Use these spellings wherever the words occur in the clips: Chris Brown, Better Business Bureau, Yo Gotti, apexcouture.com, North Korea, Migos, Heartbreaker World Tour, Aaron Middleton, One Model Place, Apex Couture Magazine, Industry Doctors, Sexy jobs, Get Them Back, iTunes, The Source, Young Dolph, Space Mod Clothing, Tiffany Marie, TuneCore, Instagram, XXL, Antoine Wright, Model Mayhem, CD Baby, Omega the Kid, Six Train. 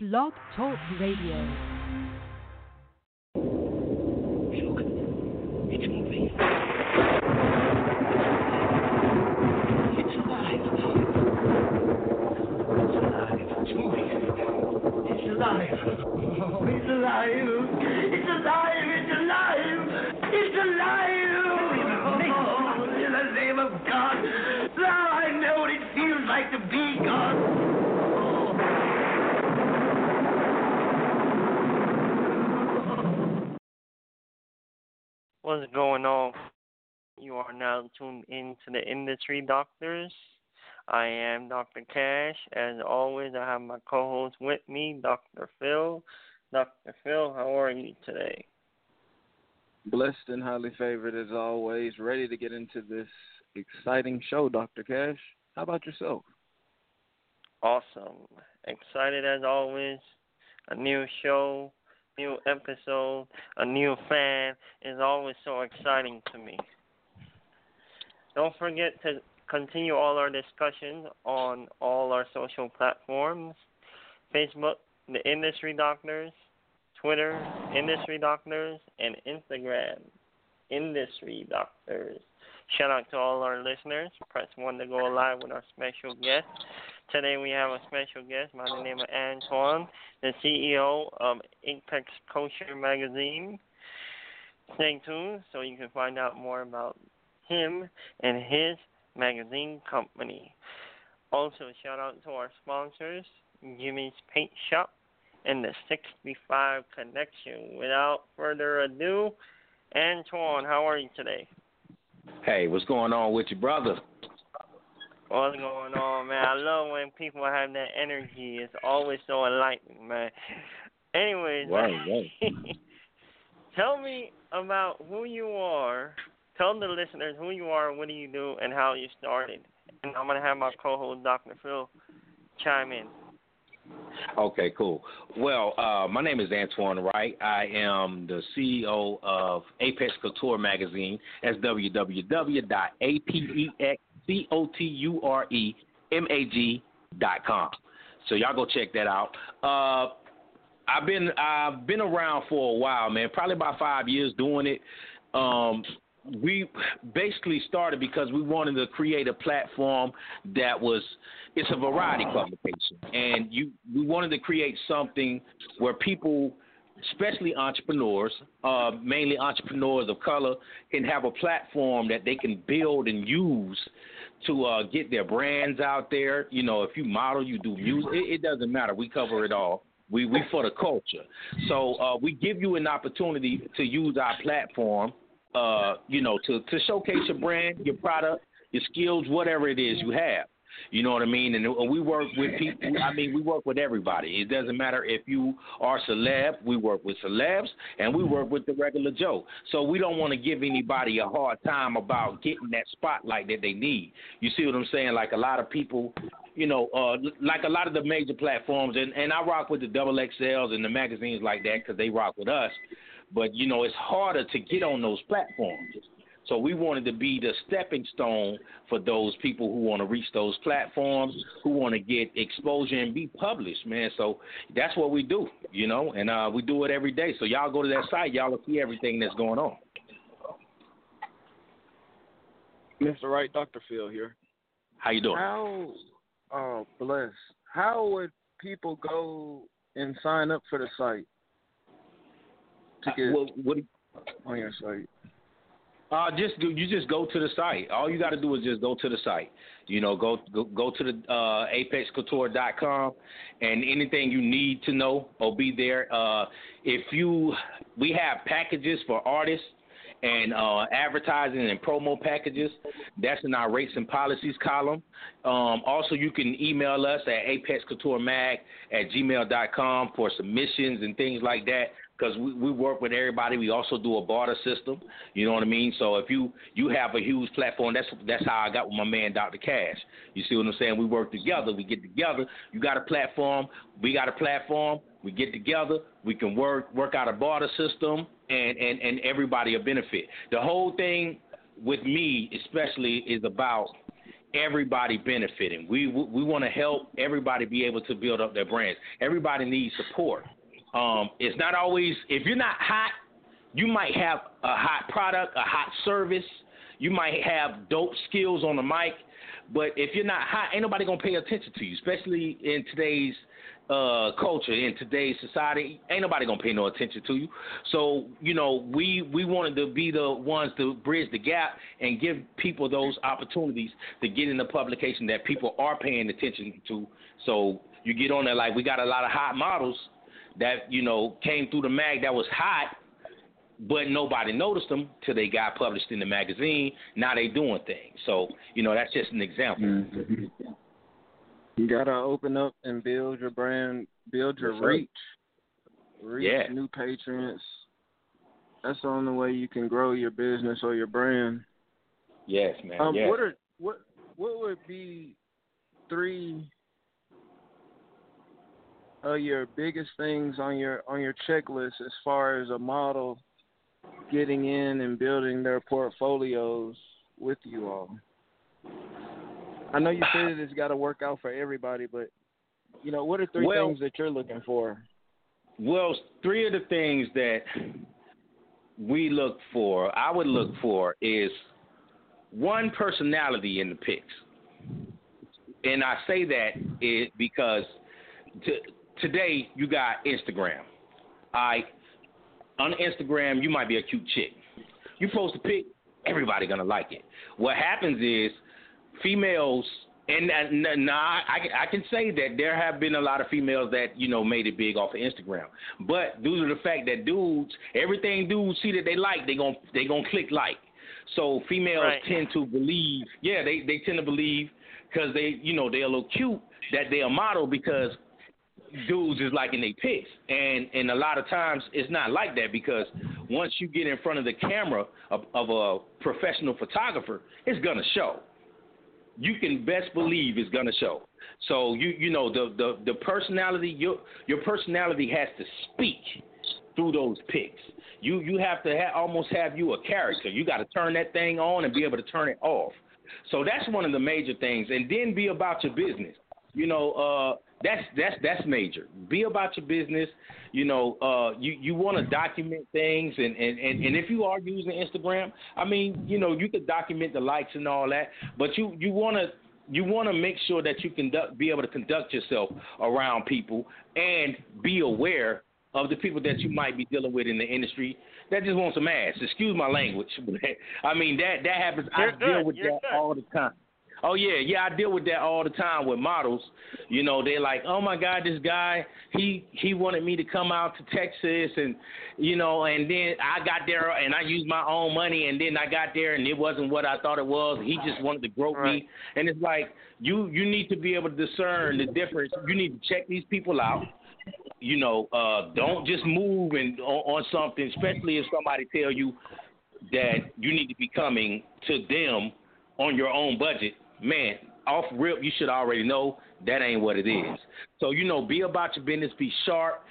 Blog Talk Radio. What's going on? You are now tuned into the Industry Doctors. I am Dr. Cash. As always, I have my co-host with me, Dr. Phil. Dr. Phil, how are you today? Blessed and highly favored as always. Ready to get into this exciting show, Dr. Cash. How about yourself? Awesome. Excited as always. A new show. New episode, a new fan is always so exciting to me. Don't forget to continue all our discussions on all our social platforms. Facebook, The Industry Doctors, Twitter, Industry Doctors, and Instagram, Industry Doctors. Shout out to all our listeners. Press 1 to go live with our special guest. Today we have a special guest by the name of Antoine, the CEO of Apex Couture Magazine. Stay tuned so you can find out more about him and his magazine company. Also, shout out to our sponsors, Jimmy's Paint Shop and the 65 Connection. Without further ado, Antoine, how are you today? Hey, what's going on with your brother? What's going on, man? I love when people have that energy. It's always so enlightening, man. Anyways, wow. Tell me about who you are. Tell the listeners who you are, what do you do, and how you started. And I'm going to have my co-host, Dr. Phil, chime in. Okay, cool. Well, my name is Antoine Wright. I am the CEO of Apex Couture Magazine. That's www.apexcouture.com. So y'all go check that out. I've been around for a while, man. Probably about 5 years doing it. We basically started because we wanted to create a platform that was, it's a variety publication. And we wanted to create something where people, especially entrepreneurs, mainly entrepreneurs of color, can have a platform that they can build and use to get their brands out there. You know, if you model, you do music, it doesn't matter. We cover it all. We for the culture. So we give you an opportunity to use our platform, to showcase your brand, your product, your skills, whatever it is you have. You know what I mean? And we work with people. I mean, we work with everybody. It doesn't matter if you are celeb. We work with celebs, and we work with the regular Joe. So we don't want to give anybody a hard time about getting that spotlight that they need. You see what I'm saying? Like a lot of people, like a lot of the major platforms, and I rock with the XXLs and the magazines like that because they rock with us. But, it's harder to get on those platforms. So we wanted to be the stepping stone for those people who want to reach those platforms, who want to get exposure and be published, man. So that's what we do, and we do it every day. So y'all go to that site. Y'all will see everything that's going on. Mr. Wright, Dr. Phil here. How you doing? Oh, bless. How would people go and sign up for the site? On your site. Just go to the site. All you got to do is just go to the site. Go to the apexcouture.com, and anything you need to know will be there. We have packages for artists and advertising and promo packages. That's in our rates and policies column. Also, you can email us at apexcouturemag@gmail.com for submissions and things like that. Because we work with everybody. We also do a barter system. You know what I mean? So if you have a huge platform, that's how I got with my man, Dr. Cash. You see what I'm saying? We work together. We get together. You got a platform. We got a platform. We get together. We can work out a barter system, and everybody will benefit. The whole thing with me especially is about everybody benefiting. We want to help everybody be able to build up their brands. Everybody needs support. It's not always, if you're not hot, you might have a hot product, a hot service. You might have dope skills on the mic, but if you're not hot, ain't nobody going to pay attention to you, especially in today's culture, in today's society. Ain't nobody going to pay no attention to you. So, you know, we wanted to be the ones to bridge the gap and give people those opportunities to get in the publication that people are paying attention to. So you get on there, like we got a lot of hot models that, you know, came through the mag that was hot, but nobody noticed them till they got published in the magazine. Now they doing things. So, you know, that's just an example. Mm-hmm. You got to open up and build your brand, build your reach. Reach new patrons. That's the only way you can grow your business or your brand. Yes, man. Yes. What would be three of your biggest things on your checklist as far as a model getting in and building their portfolios with you all? I know you said it's got to work out for everybody, but, you know, what are three things that you're looking for? Well, three of the things that we look for, I would look for, is one, personality in the pics. And I say that because today you got Instagram. On Instagram, you might be a cute chick. You post a pic, everybody gonna like it. What happens is females, and I can say that there have been a lot of females that, you know, made it big off of Instagram. But due to the fact that dudes, everything dudes see that they like, they gonna click like. So females tend to believe, they tend to believe because they, you know, they're a little cute that they're a model because dudes is liking their pics, and a lot of times it's not like that, because once you get in front of the camera of a professional photographer, it's gonna show. You can best believe it's gonna show. So you know, the personality, your personality has to speak through those pics. You have to almost have you a character. You got to turn that thing on and be able to turn it off. So that's one of the major things. And then be about your business. You know, that's major. Be about your business. You know, you want to document things, and if you are using Instagram, I mean, you know, you could document the likes and all that, but you want to make sure that you be able to conduct yourself around people and be aware of the people that you might be dealing with in the industry that just want some ass. Excuse my language, but I mean that happens. I deal with that all the time. Oh, yeah, I deal with that all the time with models. You know, they're like, oh, my God, this guy, he wanted me to come out to Texas, and, you know, and then I got there, and I used my own money, and then I got there, and it wasn't what I thought it was. He just wanted to grope me. And it's like, you need to be able to discern the difference. You need to check these people out. You know, don't just move on something, especially if somebody tell you that you need to be coming to them on your own budget. Man, off rip, you should already know that ain't what it is. So, you know, be about your business, be sharp,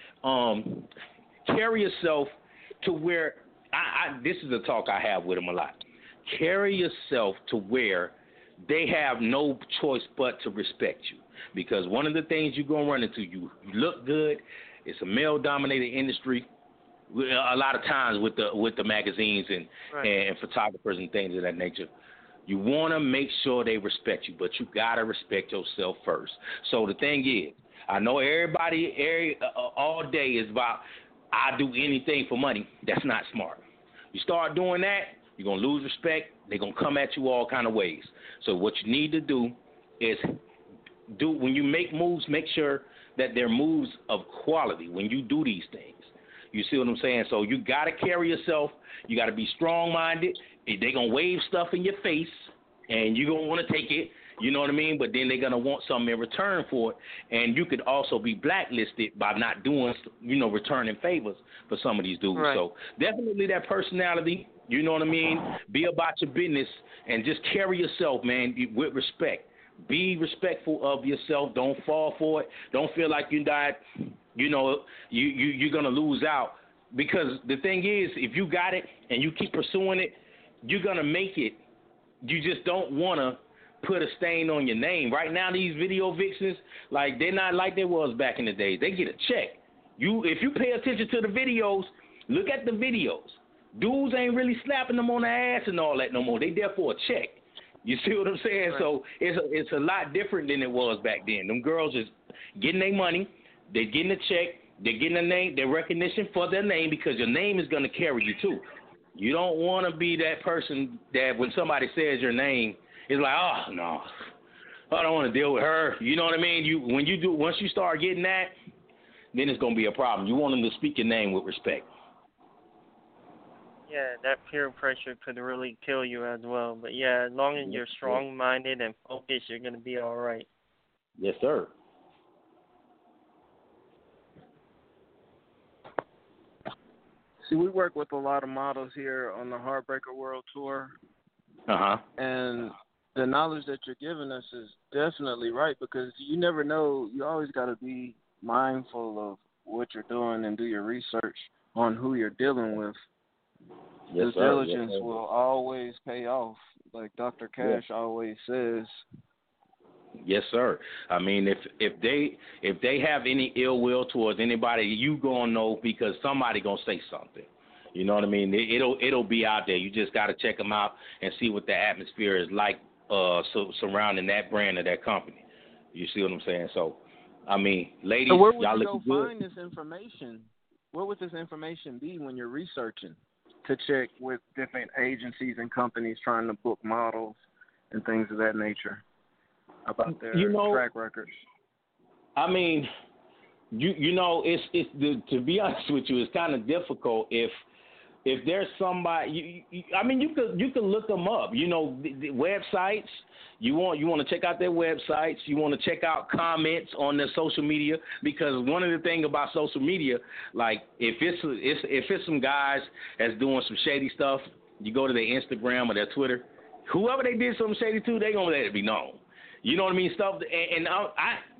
carry yourself to where, this is a talk I have with them a lot, carry yourself to where they have no choice but to respect you. Because one of the things you're going to run into, you look good, it's a male-dominated industry, a lot of times with the magazines and photographers and things of that nature. You want to make sure they respect you, but you got to respect yourself first. So the thing is, I know everybody all day is about, I do anything for money. That's not smart. You start doing that, you're going to lose respect. They're going to come at you all kind of ways. So what you need to do is when you make moves, make sure that they're moves of quality when you do these things. You see what I'm saying? So you got to carry yourself. You got to be strong-minded. They're going to wave stuff in your face, and you're going to want to take it, you know what I mean? But then they're going to want something in return for it, and you could also be blacklisted by not doing, you know, returning favors for some of these dudes. Right. So definitely that personality, you know what I mean? Be about your business and just carry yourself, man, with respect. Be respectful of yourself. Don't fall for it. Don't feel like you died, you know, you're going to lose out. Because the thing is, if you got it and you keep pursuing it, you're going to make it. You just don't want to put a stain on your name. Right now, these video vixens, like, they're not like they was back in the days. They get a check. If you pay attention to the videos, look at the videos. Dudes ain't really slapping them on the ass and all that no more. They there for a check. You see what I'm saying? Right. So it's a lot different than it was back then. Them girls is getting their money. They're getting a check. They're getting a name, their recognition for their name, because your name is going to carry you too. You don't want to be that person that when somebody says your name, it's like, oh, no, I don't want to deal with her. You know what I mean? Once you start getting that, then it's going to be a problem. You want them to speak your name with respect. Yeah, that peer pressure could really kill you as well. But, yeah, as long as you're strong-minded and focused, you're going to be all right. Yes, sir. See, we work with a lot of models here on the Heartbreaker World Tour. Uh-huh. And the knowledge that you're giving us is definitely right, because you never know. You always got to be mindful of what you're doing and do your research on who you're dealing with. Yes, the diligence will always pay off, like Dr. Cash always says. Yes, sir. I mean, if they have any ill will towards anybody, you gonna know, because somebody gonna say something. You know what I mean? It'll be out there. You just gotta check them out and see what the atmosphere is like surrounding that brand or that company. You see what I'm saying? So, I mean, ladies, y'all looking good. Where would you go find this information? Where would this information be when you're researching to check with different agencies and companies trying to book models and things of that nature about their track records? I mean, you know, it's to be honest with you, it's kind of difficult if there's somebody. I mean, you could look them up. You know, the websites. You want to check out their websites. You want to check out comments on their social media, because one of the things about social media, like if it's some guys that's doing some shady stuff, you go to their Instagram or their Twitter. Whoever they did something shady to, they gonna let it be known. You know what I mean? Stuff, and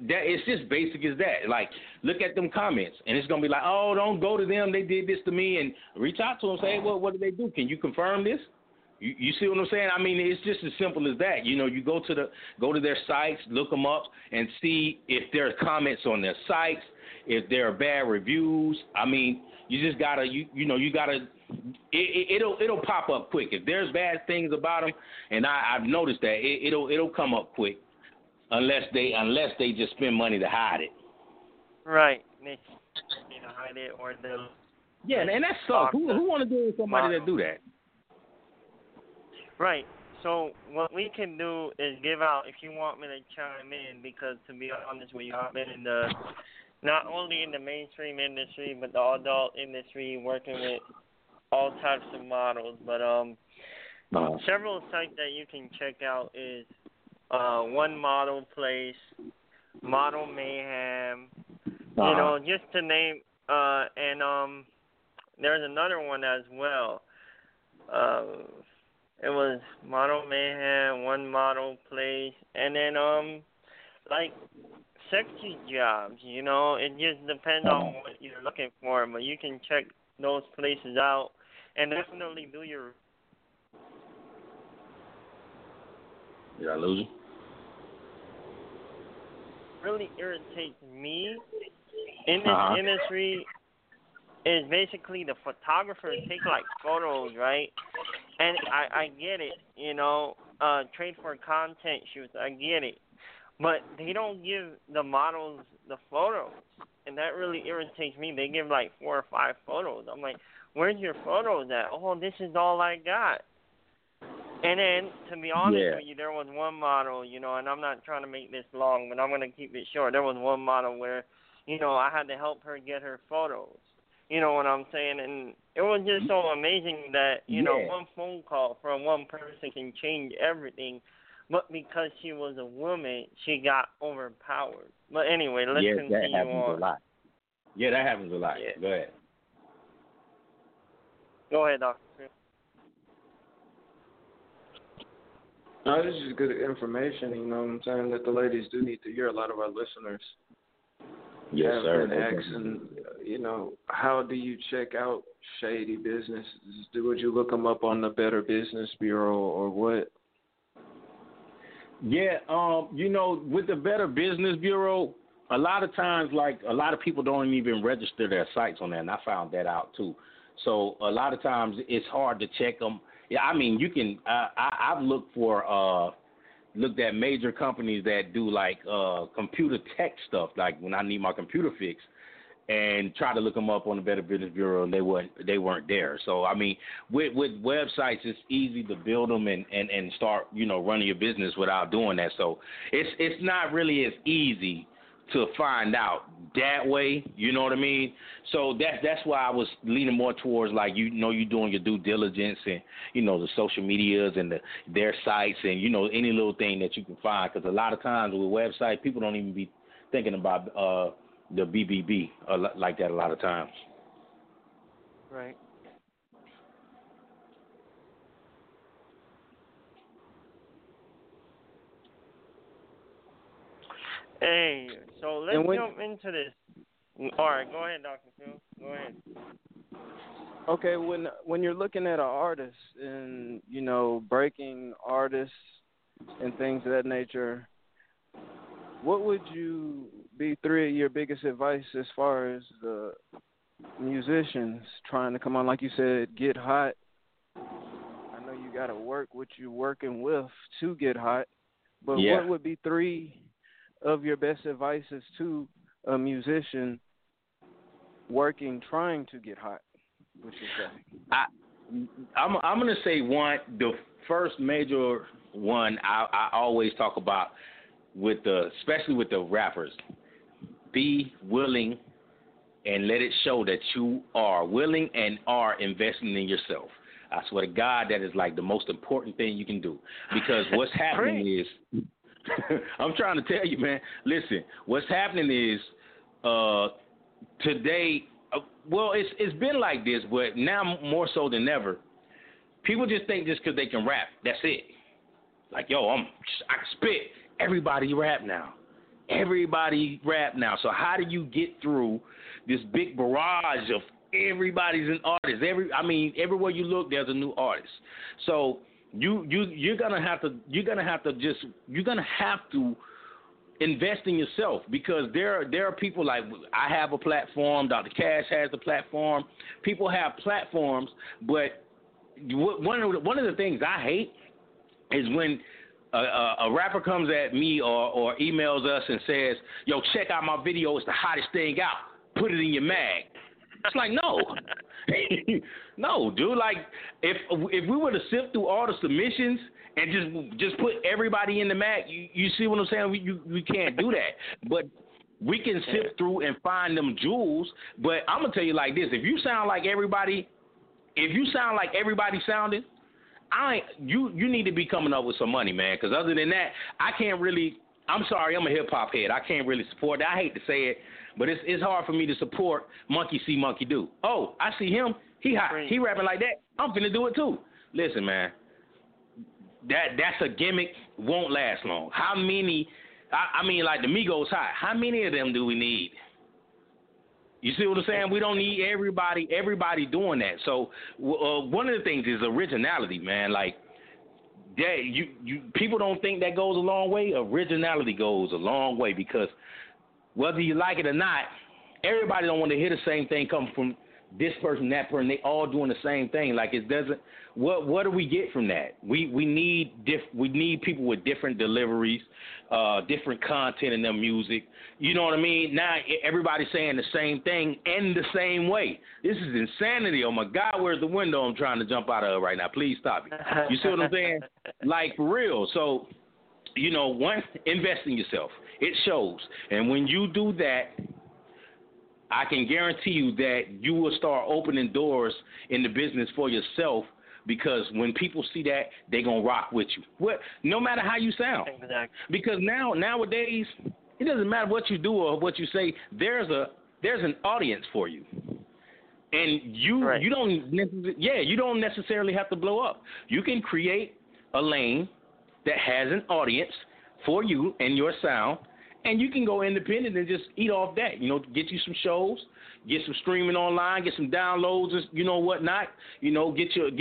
it's just basic as that. Like, look at them comments, and it's going to be like, oh, don't go to them. They did this to me, and reach out to them and say, hey, well, what did they do? Can you confirm this? You see what I'm saying? I mean, it's just as simple as that. You know, you go to their sites, look them up, and see if there are comments on their sites, if there are bad reviews. I mean, you just gotta, it'll pop up quick. If there's bad things about them, and I've noticed that, it'll come up quick, unless they just spend money to hide it. Right, they need to hide it, or they'll. Yeah, and that sucks. Who want to deal with somebody that do that? Right. So what we can do is give out, if you want me to chime in, because to be honest with you, I've been in the, not only in the mainstream industry, but the adult industry, working with all types of models. But several sites that you can check out is One Model Place, Model Mayhem, just to name, and there's another one as well. It was Model Mayhem, One Model Place, and then, like, Sexy Jobs, you know. It just depends on what you're looking for, but you can check those places out and definitely do your... Did I lose you? Really irritates me in this industry is basically the photographers take, like, photos, right? And I get it, you know, trade for content shoots, I get it. But they don't give the models the photos, and that really irritates me. They give, like, 4 or 5 photos. I'm like, where's your photos at? Oh, this is all I got. And then, to be honest with you, there was one model, you know, and I'm not trying to make this long, but I'm going to keep it short. There was one model where, you know, I had to help her get her photos. You know what I'm saying? And it was just so amazing that, you know, one phone call from one person can change everything. But because she was a woman, she got overpowered. But anyway, let's continue on. Yeah, that happens a lot. Yeah. Go ahead, Dr. Chris. No, this is good information, you know what I'm saying, that the ladies do need to hear. A lot of our listeners. Yes, sir. And asking, you know, how do you check out shady businesses? Would you look them up on the Better Business Bureau or what? Yeah, you know, with the Better Business Bureau, a lot of times, like, a lot of people don't even register their sites on there, and I found that out, too. So a lot of times it's hard to check them. Yeah, I mean, you can I've looked for looked at major companies that do, like, computer tech stuff, like when I need my computer fixed, and try to look them up on the Better Business Bureau, and they weren't there. So, I mean, with websites, it's easy to build them and start, you know, running your business without doing that. So it's not really as easy to find out that way, you know what I mean? So that's why I was leaning more towards, like, you know, you doing your due diligence and, you know, the social medias and their sites and, you know, any little thing that you can find. Because a lot of times with websites, people don't even be thinking about the BBB like that a lot of times. Right. Hey, so let's jump into this. All right, go ahead, Dr. Phil. Go ahead. Okay, when you're looking at an artist and, you know, breaking artists and things of that nature, what would you be three of your biggest advice as far as the musicians trying to come on? Like you said, get hot. I know you got to work what you're working with to get hot, but what would be three of your best advices to a musician trying to get hot? What you say? I'm gonna say one. The first major one I always talk about with especially with the rappers, be willing and let it show that you are willing and are investing in yourself. I swear to God, that is like the most important thing you can do, because what's happening is. I'm trying to tell you, man. Listen, what's happening is today. Well, it's been like this, but now more so than ever, people just think just because they can rap, that's it. Like, yo, I can spit. Everybody rap now. Everybody rap now. So how do you get through this big barrage of everybody's an artist? Everywhere you look, there's a new artist. So. You're gonna have to invest in yourself, because there are people like, I have a platform, Dr. Cash has the platform. People have platforms, but one of the things I hate is when a rapper comes at me or emails us and says, "Yo, check out my video. It's the hottest thing out. Put it in your mag." It's like, no. No, dude. Like, if we were to sift through all the submissions and just put everybody in the mag, you see what I'm saying? We can't do that. But we can sift through and find them jewels. But I'm gonna tell you like this: if you sound like everybody sounding, you need to be coming up with some money, man. Because other than that, I can't really. I'm sorry, I'm a hip hop head. I can't really support that. I hate to say it, but it's hard for me to support Monkey See, Monkey Do. Oh, I see him. He hot. He rapping like that. I'm finna do it too. Listen, man. That's a gimmick. Won't last long. How many? Like the Migos hot. How many of them do we need? You see what I'm saying? We don't need everybody doing that. So one of the things is originality, man. Like. Yeah, you people don't think that goes a long way. Originality goes a long way, because whether you like it or not, everybody don't want to hear the same thing coming from this person, that person. They all doing the same thing. Like, it doesn't. What do we get from that? We need people with different deliveries, different content in their music. You know what I mean? Now everybody's saying the same thing in the same way. This is insanity. Oh my God, where's the window I'm trying to jump out of right now? Please stop it. You see what I'm saying? Like, for real. So, you know, one, invest in yourself. It shows. And when you do that, I can guarantee you that you will start opening doors in the business for yourself, because when people see that, they're going to rock with you. No matter how you sound. Exactly. Because nowadays, it doesn't matter what you do or what you say, there's an audience for you. And you don't necessarily have to blow up. You can create a lane that has an audience for you and your sound, And you can go independent and just eat off that, you know, get you some shows, get some streaming online, get some downloads, you know, whatnot, you know, get your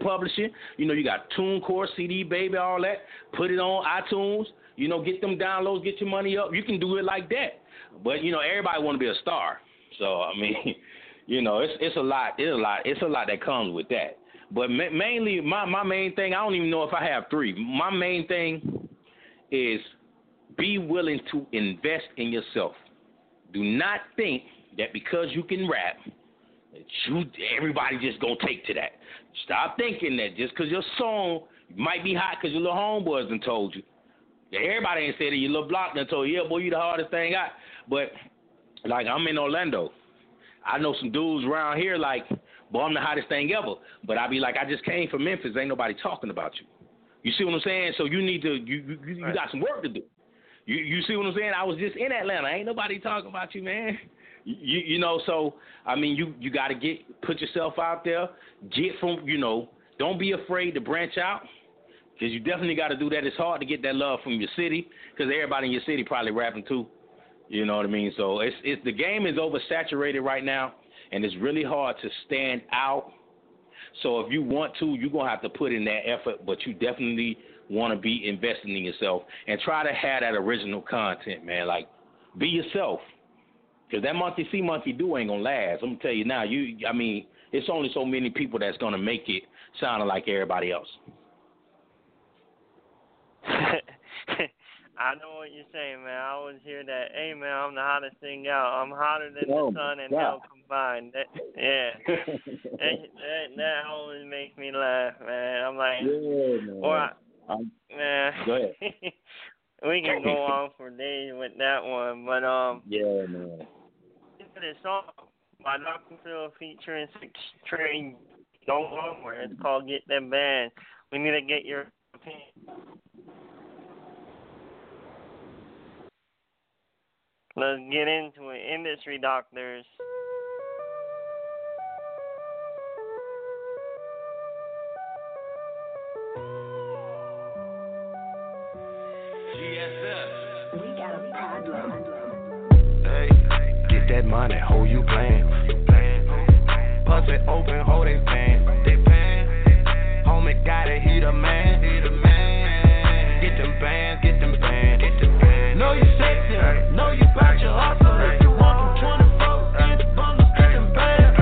publishing. You know, you got TuneCore, CD Baby, all that. Put it on iTunes, you know, get them downloads, get your money up. You can do it like that. But, you know, everybody want to be a star. So, I mean, you know, it's a lot that comes with that. But mainly, my main thing, I don't even know if I have three. My main thing is be willing to invest in yourself. Do not think that because you can rap, that everybody just going to take to that. Stop thinking that just because your song might be hot because your little homeboys done told you. Everybody ain't said it. Your little block done told you, yeah, boy, you the hardest thing out. But, like, I'm in Orlando. I know some dudes around here like, boy, I'm the hottest thing ever. But I be like, I just came from Memphis. Ain't nobody talking about you. You see what I'm saying? So you need to, you got some work to do. You see what I'm saying? I was just in Atlanta. Ain't nobody talking about you, man. You know, so, I mean, you got to put yourself out there. Get from, you know, don't be afraid to branch out because you definitely got to do that. It's hard to get that love from your city because everybody in your city probably rapping too. You know what I mean? So it's the game is oversaturated right now, and it's really hard to stand out. So if you want to, you're going to have to put in that effort, but you definitely want to be investing in yourself and try to have that original content, man. Like, be yourself. Because that monkey see, monkey do ain't going to last. I'm going to tell you now, I mean, it's only so many people that's going to make it sound like everybody else. I know what you're saying, man. I always hear that, hey, man, I'm the hottest thing out. I'm hotter than the sun and hell combined. That always makes me laugh, man. I'm like, yeah, man. Go ahead. We can go on for days with that one, but yeah, man. This song by Dr. Phil featuring Six Train, don't go for it. It's called Get Them Back. We need to get your opinion. Let's get into it. Industry Doctors. Hey, get that money, hoe you playin'? Bust it open, hoe they pan. Homie gotta hit a man. Get them bands, get them bands. Know you sexy, know you bout your hustle. If you want them 24-inch bundles, get them bands.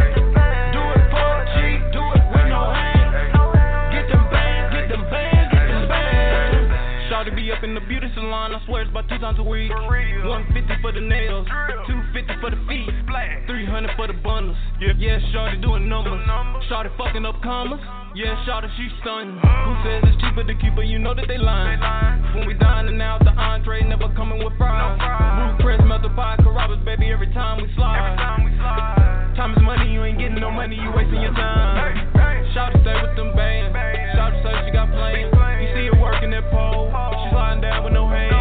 Do it for a cheap, do it with no hands. Get them bands, get them bands, get them bands. Shawty be up in the beauty salon, I swear it's about 2 times a week. 150 for the nails, 250 for the feet, 300 for the bundles. Yeah, shawty doing numbers. Shawty fucking up commas. Yeah, shawty, she stunning. Who says it's cheaper to keep her? You know that they lying. When we dining out, the entree never coming with fries. Root press, melt the pie, carabas, baby, every time we slide. Time is money, you ain't getting no money, you wasting your time. Shawty stay with them bands. Shawty say she got plans. You see her working that pole, she sliding down with no hands.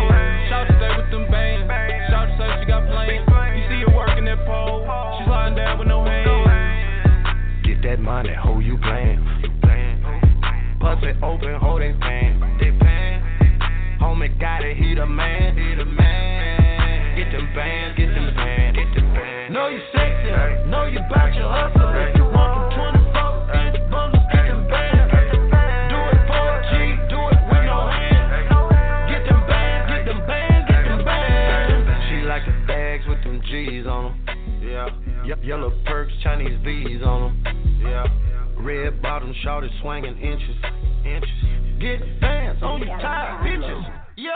Shawty stay with them bands. Shawty say she got plans. You see her working that pole, she sliding down with no hands. Get that money, hoe you playing? Bust it open, hold they pan. Homie gotta hit a man. Get them bands, get them bands. Know you sexy, know you bout your hustle. If you want them 24-inch bundles, get them bands. Do it for a cheap, do it with no hands. Get them bands, get them bands, get them bands. She like the bags with them G's on them. Yeah. Yellow perks, Chinese V's on them. Yeah. Red bottom, shorty swinging inches. Get bands on your tired bitches. Yeah.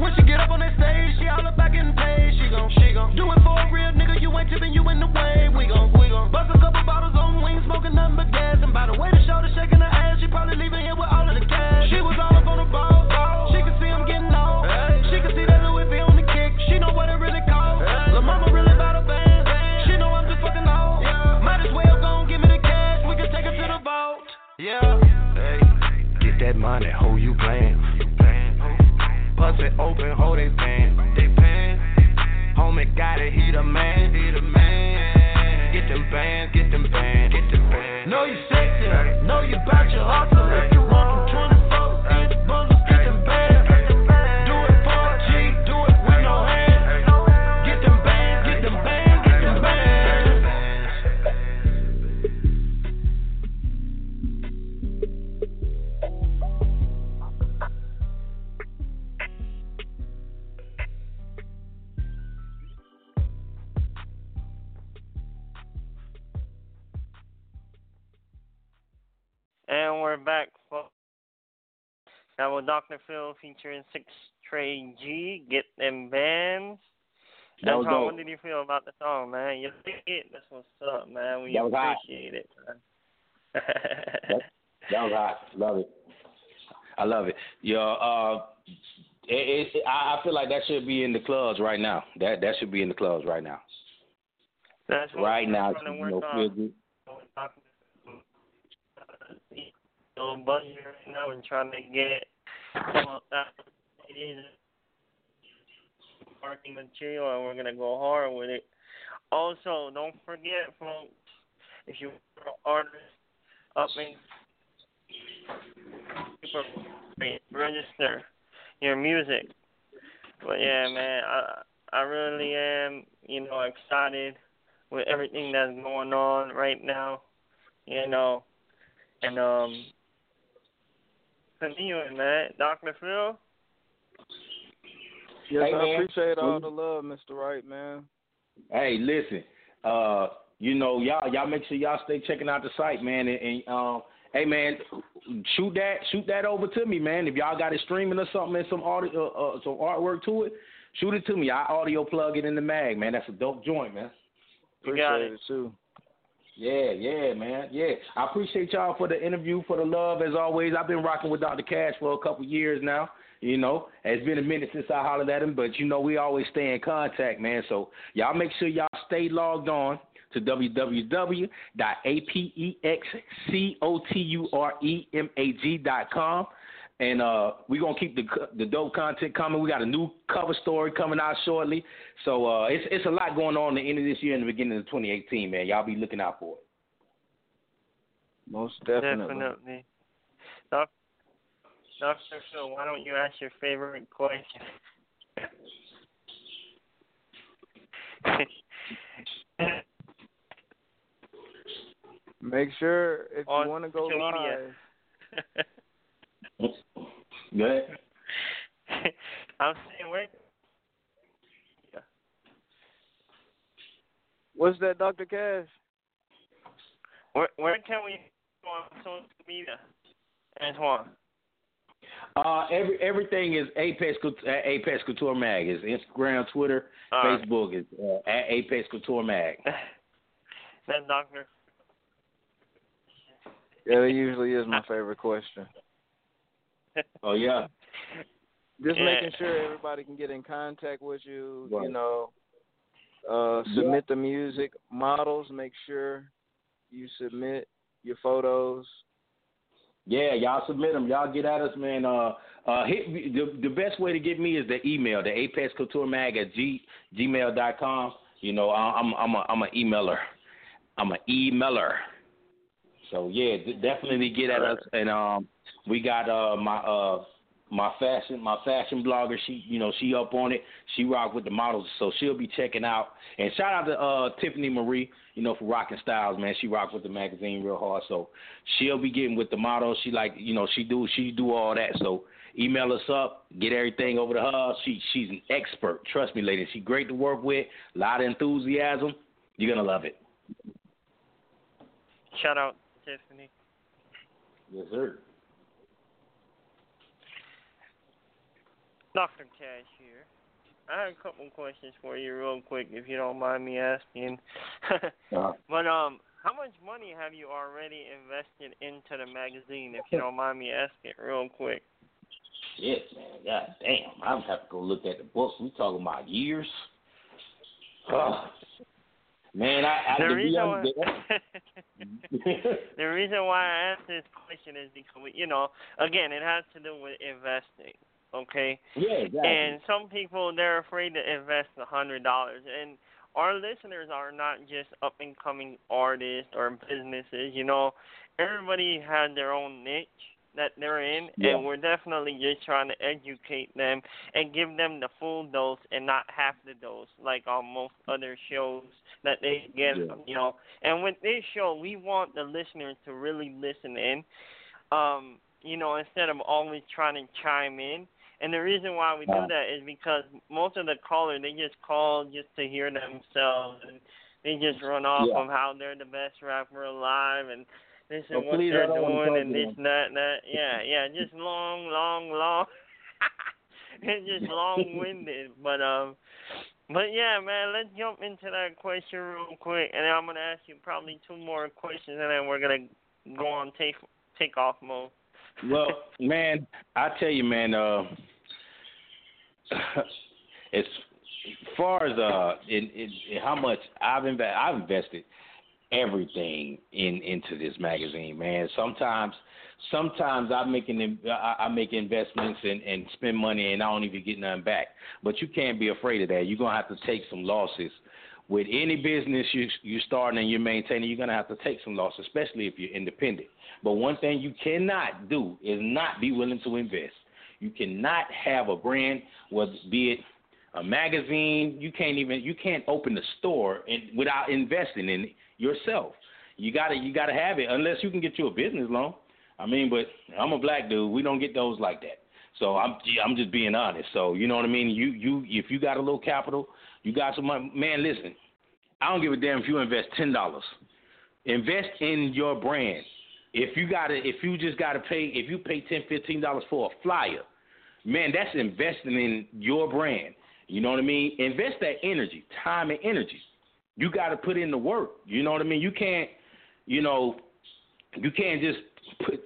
When she get up on that stage, she all about getting paid. She gon' do it for a real nigga. You ain't tipping, you in the way. We gon' bust a couple bottles on wings, smoking nothing but gas. And by the way, the shorty shaking her ass, she probably leaving here with all of the cash. She was all up on the ball. She could see him getting old. She could see that Louis be on the kick. She know what it really costs. La mama really bought a band. She know I'm just fucking old. Might as well go and give me the. Yeah, hey, get that money, hoe you playin'? Bust it open, hoe they pan. Homie gotta hit a man. Get them bands, get them bands. Know you sexy, know you bout your hustle. If you want them 24-inch bundles, get them bands. Do it for a cheap, do And we're back. That was Dr. Phil featuring Six Train G, Get Them Bands. That's how. What did you feel about the song, man? You like it? That's what's up, man. We appreciate it, man. That was hot. Love it. I love it. Yeah, I feel like that should be in the clubs right now. That should be in the clubs right now. That's right now. Little budget right now and trying to get some of that marketing material, and we're gonna go hard with it. Also, don't forget, folks, if you order up and register your music. But yeah, man, I really am, you know, excited with everything that's going on right now, you know, and continuing, man. Dr. Phil? Yes, hey, I appreciate all the love, Mr. Wright, man. Hey, listen, you know, y'all make sure y'all stay checking out the site, man. And hey, man, shoot that over to me, man. If y'all got it streaming or something and some audio, some artwork to it, shoot it to me. I audio plug it in the mag, man. That's a dope joint, man. Appreciate it too. Yeah, man. Yeah. I appreciate y'all for the interview, for the love, as always. I've been rocking with Dr. Cash for a couple years now. You know, it's been a minute since I hollered at him, but, you know, we always stay in contact, man. So y'all make sure y'all stay logged on to www.apexcouture.com. And we're going to keep the dope content coming. We got a new cover story coming out shortly. So it's a lot going on at the end of this year and the beginning of 2018, man. Y'all be looking out for it. Most definitely. Dr. Phil, why don't you ask your favorite question? Make sure if on you want to go live. Good. I'm saying, wait. Yeah. What's that, Dr. Cash? Where can we go on social media, Antoine? Everything is Apex Couture Mag. Is Instagram, Twitter, Facebook is at Apex Couture Mag. That's Doctor. Yeah, that usually is my favorite question. Oh, yeah. Just making sure everybody can get in contact with you, right. You know, submit the music. Models, make sure you submit your photos. Yeah, y'all submit them. Y'all get at us, man. The best way to get me is the email, the apexcouturemag@gmail.com. You know, I'm an emailer. So, yeah, definitely get at us. And we got my fashion blogger. She, you know, she up on it. She rock with the models, so she'll be checking out. And shout out to Tiffany Marie, you know, for rocking styles, man. She rock with the magazine real hard, so she'll be getting with the models. She like, you know, she do all that. So email us up, get everything over to her. She's an expert. Trust me, ladies. She's great to work with. A lot of enthusiasm. You're gonna love it. Shout out, Tiffany. Yes, sir. Dr. Cash here. I have a couple questions for you real quick, if you don't mind me asking. But how much money have you already invested into the magazine, if you don't mind me asking real quick? Shit, man. God damn. I would have to go look at the books. We talking about years. Man, the reason why I asked this question is because, you know, again, it has to do with investing. Okay. Yeah, exactly. And some people, they're afraid to invest $100. And our listeners are not just up and coming artists or businesses. You know, everybody has their own niche that they're in, and we're definitely just trying to educate them and give them the full dose and not half the dose, like on most other shows that they get. Yeah. You know, and with this show, we want the listeners to really listen in. You know, instead of always trying to chime in. And the reason why we do that is because most of the callers, they just call just to hear themselves. And they just run off of how they're the best rapper alive and This is what they're doing and this, that. Yeah, just long. It's just long-winded. But yeah, man, let's jump into that question real quick. And I'm going to ask you probably two more questions, and then we're going to go on take off mode. Well, man, I tell you, man, as far as in how much I've invested everything into this magazine, man. Sometimes I make investments and spend money and I don't even get nothing back. But you can't be afraid of that. You're gonna have to take some losses. With any business you're starting and you're maintaining, you're going to have to take some losses, especially if you're independent. But one thing you cannot do is not be willing to invest. You cannot have a brand, whether be it a magazine, you can't open a store without investing in it yourself. You gotta have it, unless you can get you a business loan. I mean, but I'm a black dude. We don't get those like that. So I'm just being honest. So you know what I mean. You if you got a little capital, you got some money, man. Listen, I don't give a damn if you invest $10. Invest in your brand. If you pay $10-$15 for a flyer, man, that's investing in your brand. You know what I mean? Invest that energy, time and energy. You got to put in the work. You know what I mean? You can't just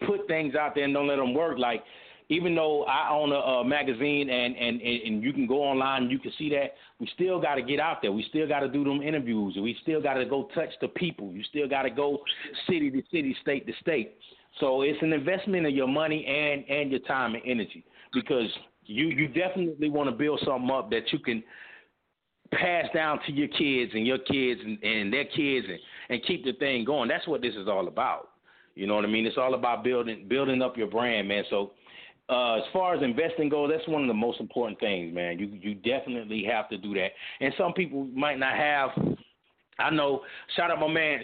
put things out there and don't let them work. Like, even though I own a magazine and you can go online and you can see that, we still got to get out there. We still got to do them interviews. We still got to go touch the people. You still got to go city to city, state to state. So it's an investment of your money and your time and energy, because you definitely want to build something up that you can pass down to your kids and their kids and keep the thing going. That's what this is all about. You know what I mean? It's all about building up your brand, man. So, as far as investing goes, that's one of the most important things, man. You definitely have to do that. And some people might not have. I know. Shout out my man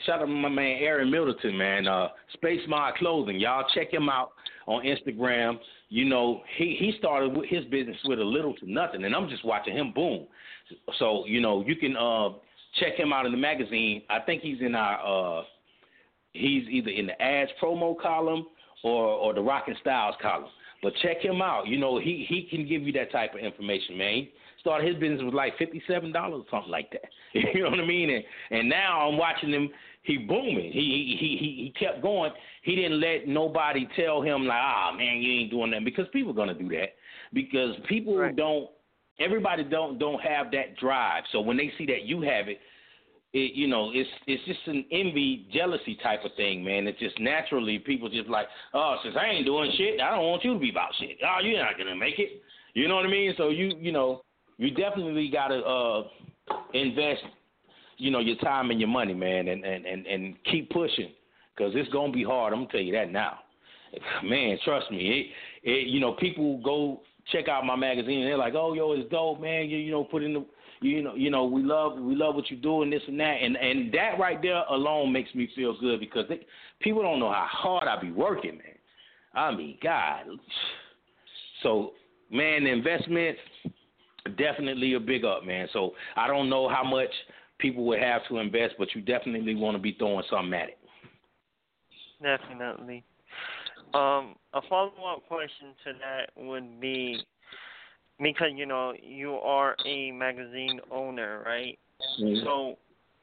Aaron Middleton, man. Space Mod Clothing, y'all check him out on Instagram. You know, he started with his business with a little to nothing, and I'm just watching him boom. So you know, you can check him out in the magazine. I think he's in our he's either in the ads promo column or the Rockin' Styles column. But check him out. You know, he can give you that type of information, man. He started his business with like $57 or something like that. You know what I mean? And now I'm watching him. He booming. He kept going. He didn't let nobody tell him, like, man, you ain't doing that. Because people are going to do that. Because people right. everybody don't have that drive. So when they see that you have it, you know, it's just an envy, jealousy type of thing, man. It's just naturally people just like, since I ain't doing shit, I don't want you to be about shit. You're not gonna make it. You know what I mean? So you definitely gotta invest, you know, your time and your money, man, and keep pushing, because it's gonna be hard. I'm gonna tell you that now, man. Trust me. You know, people go check out my magazine and they're like, it's dope, man. You know, put in the. You know, we love what you do and this and that. And that right there alone makes me feel good, because people don't know how hard I be working, man. I mean, God. So, man, investments, definitely a big up, man. So I don't know how much people would have to invest, but you definitely want to be throwing something at it. Definitely. A follow-up question to that would be, because, you know, you are a magazine owner, right? Mm-hmm. So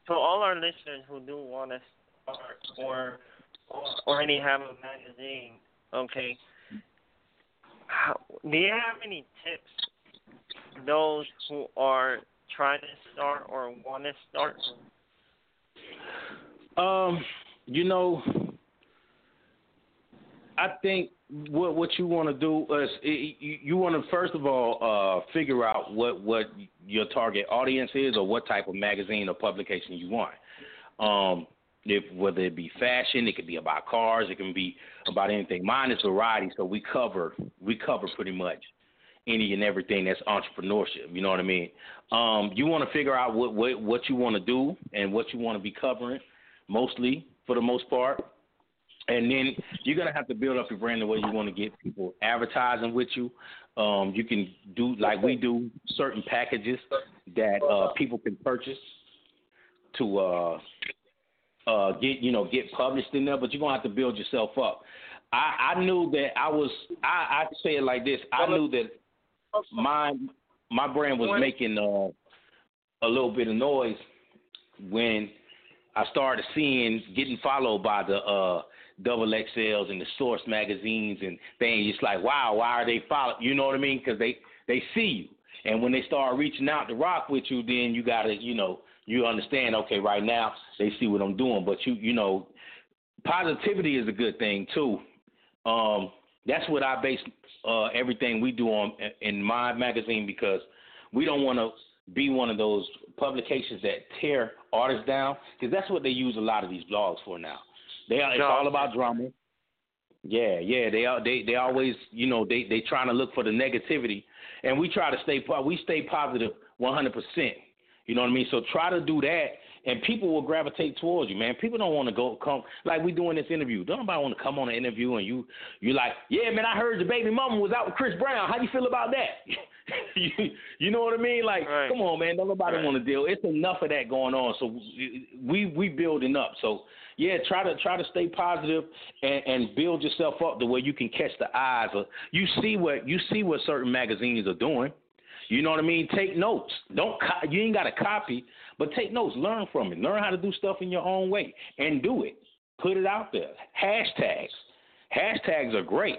to all our listeners who do want to start or already have a magazine, okay, do you have any tips those who are trying to start or want to start? You know, I think what you want to do is you want to, first of all, figure out what your target audience is, or what type of magazine or publication you want. Whether it be fashion, it could be about cars, it can be about anything. Mine is variety, so we cover pretty much any and everything that's entrepreneurship. You know what I mean? You want to figure out what you want to do and what you want to be covering, mostly, for the most part. And then you're going to have to build up your brand the way you want to get people advertising with you. You can do, like we do, certain packages that people can purchase to get published in there, but you're going to have to build yourself up. I knew that I was, I say it like this, I knew that my brand was making a little bit of noise when I started seeing, getting followed by the Double XLs and the Source magazines and things. It's like, wow, why are they following? You know what I mean? Because they see you. And when they start reaching out to rock with you, then you got to, you understand, okay, right now they see what I'm doing. But, you know, positivity is a good thing, too. That's what I base everything we do on in my magazine, because we don't want to be one of those publications that tear artists down, because that's what they use a lot of these blogs for now. It's all about drama. Yeah. They always, they trying to look for the negativity, and we try to stay positive 100%. You know what I mean? So try to do that, and people will gravitate towards you, man. People don't want to come like we doing this interview. Don't nobody want to come on an interview and you like, yeah, man, I heard your baby mama was out with Chris Brown. How do you feel about that? You know what I mean? Like, right. Come on, man. Don't nobody want to deal. It's enough of that going on. So we building up. So yeah, try to stay positive and build yourself up to where you can catch the eyes of. You see what certain magazines are doing. You know what I mean? Take notes. You ain't got to copy, but take notes. Learn from it. Learn how to do stuff in your own way and do it. Put it out there. Hashtags are great.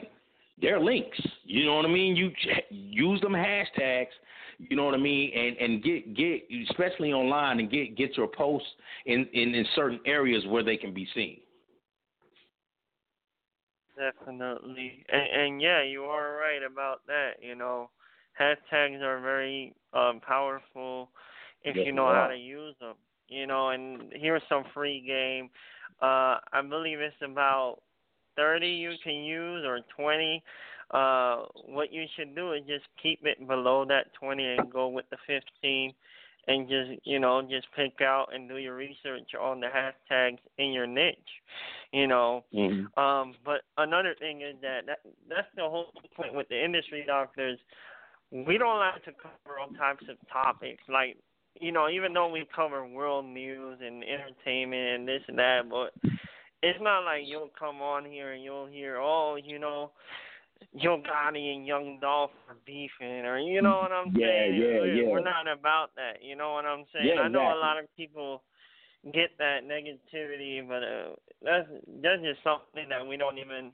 They're links. You know what I mean? You use them hashtags. You know what I mean? And get especially online and get your posts in certain areas where they can be seen. Definitely. And yeah, you are right about that. Hashtags are very powerful if you know how to use them. And here's some free game. I believe it's about 30 you can use or 20. What you should do is just keep it below that 20 and go with the 15 and just pick out and do your research on the hashtags in your niche, Mm-hmm. But another thing is that's the whole point with the industry doctors. We don't like to cover all types of topics. Like, even though we cover world news and entertainment and this and that, but it's not like you'll come on here and you'll hear, Yo Gotti and Young Dolph are beefing, or you know what I'm saying? Yeah. We're not about that. You know what I'm saying? Yeah, I know a lot of people get that negativity, but that's just something that we don't even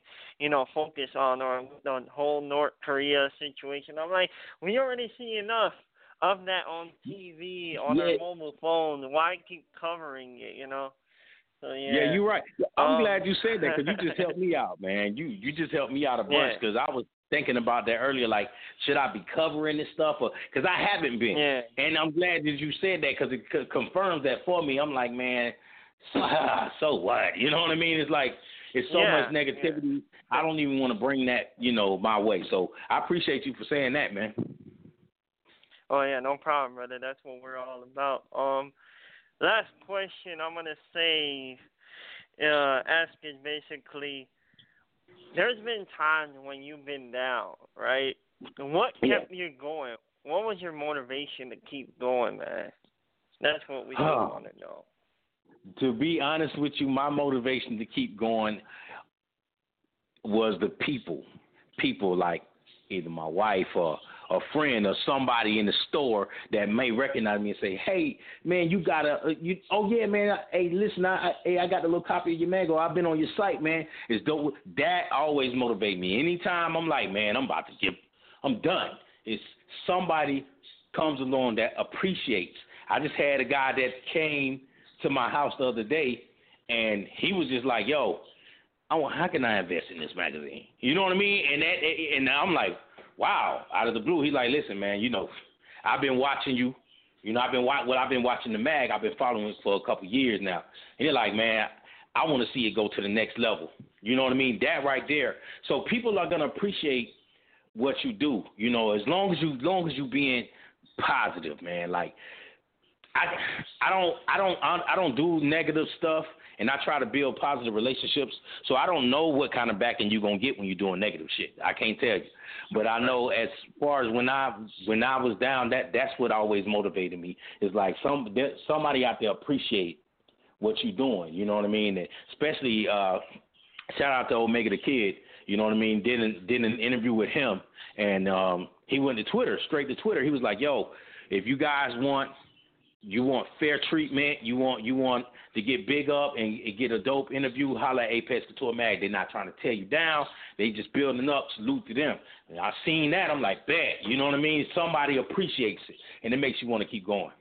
focus on, or the whole North Korea situation. I'm like, we already see enough of that on TV, on our mobile phones. Why keep covering it? So, yeah, you're right. I'm glad you said that, because you just helped me out, man. You just helped me out a bunch, because I was thinking about that earlier, like, should I be covering this stuff? Because I haven't been. Yeah. And I'm glad that you said that, because it confirms that for me. I'm like, man, so what? You know what I mean? It's like, it's so much negativity. I don't even want to bring that, my way. So I appreciate you for saying that, man. Oh, yeah, no problem, brother. That's what we're all about. Last question I'm going to say, ask is basically, there's been times when you've been down, right? What kept you going? What was your motivation to keep going, man? That's what we want to know. To be honest with you, my motivation to keep going was the people. People like either my wife or a friend or somebody in the store that may recognize me and say, hey, man, you got I got the little copy of your mango. I've been on your site, man. It's dope. That always motivates me. Anytime I'm like, man, I'm done. It's somebody comes along that appreciates. I just had a guy that came to my house the other day, and he was just like, yo, how can I invest in this magazine? You know what I mean? And I'm like, wow, out of the blue, he's like, listen, man, I've been watching you. I've been watching the mag. I've been following it for a couple years now. And they're like, man, I want to see it go to the next level. You know what I mean? That right there. So people are going to appreciate what you do, as long as you being positive, man. Like, I don't do negative stuff, and I try to build positive relationships. So I don't know what kind of backing you're gonna get when you're doing negative shit. I can't tell you, but I know as far as when I was down, that's what always motivated me. It's like somebody out there appreciate what you're doing, you know what I mean? And especially shout out to Omega the Kid, you know what I mean? Did an interview with him, and he went to Twitter, straight to Twitter. He was like, yo, if you guys want fair treatment, you want to get big up and get a dope interview, holla at Apex Couture Mag. They're not trying to tear you down. They just building up. Salute to them. And I seen that. I'm like, bet. You know what I mean? Somebody appreciates it, and it makes you want to keep going.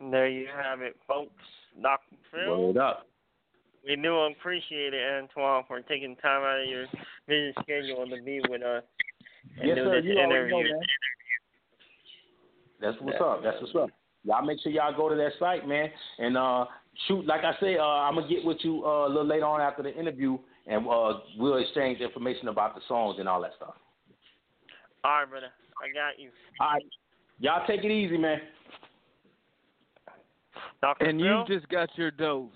And there you have it, folks. Dr. Phil. Word up. We do appreciate it, Antoine, for taking time out of your busy schedule to be with us and yes, do sir, this interview. Know, that's what's up. That's what's up. Y'all make sure y'all go to that site, man. And shoot, like I say, I'm going to get with you a little later on after the interview, and we'll exchange information about the songs and all that stuff. All right, brother. I got you. All right. Y'all take it easy, man. Dr. And Phil? You just got your dose.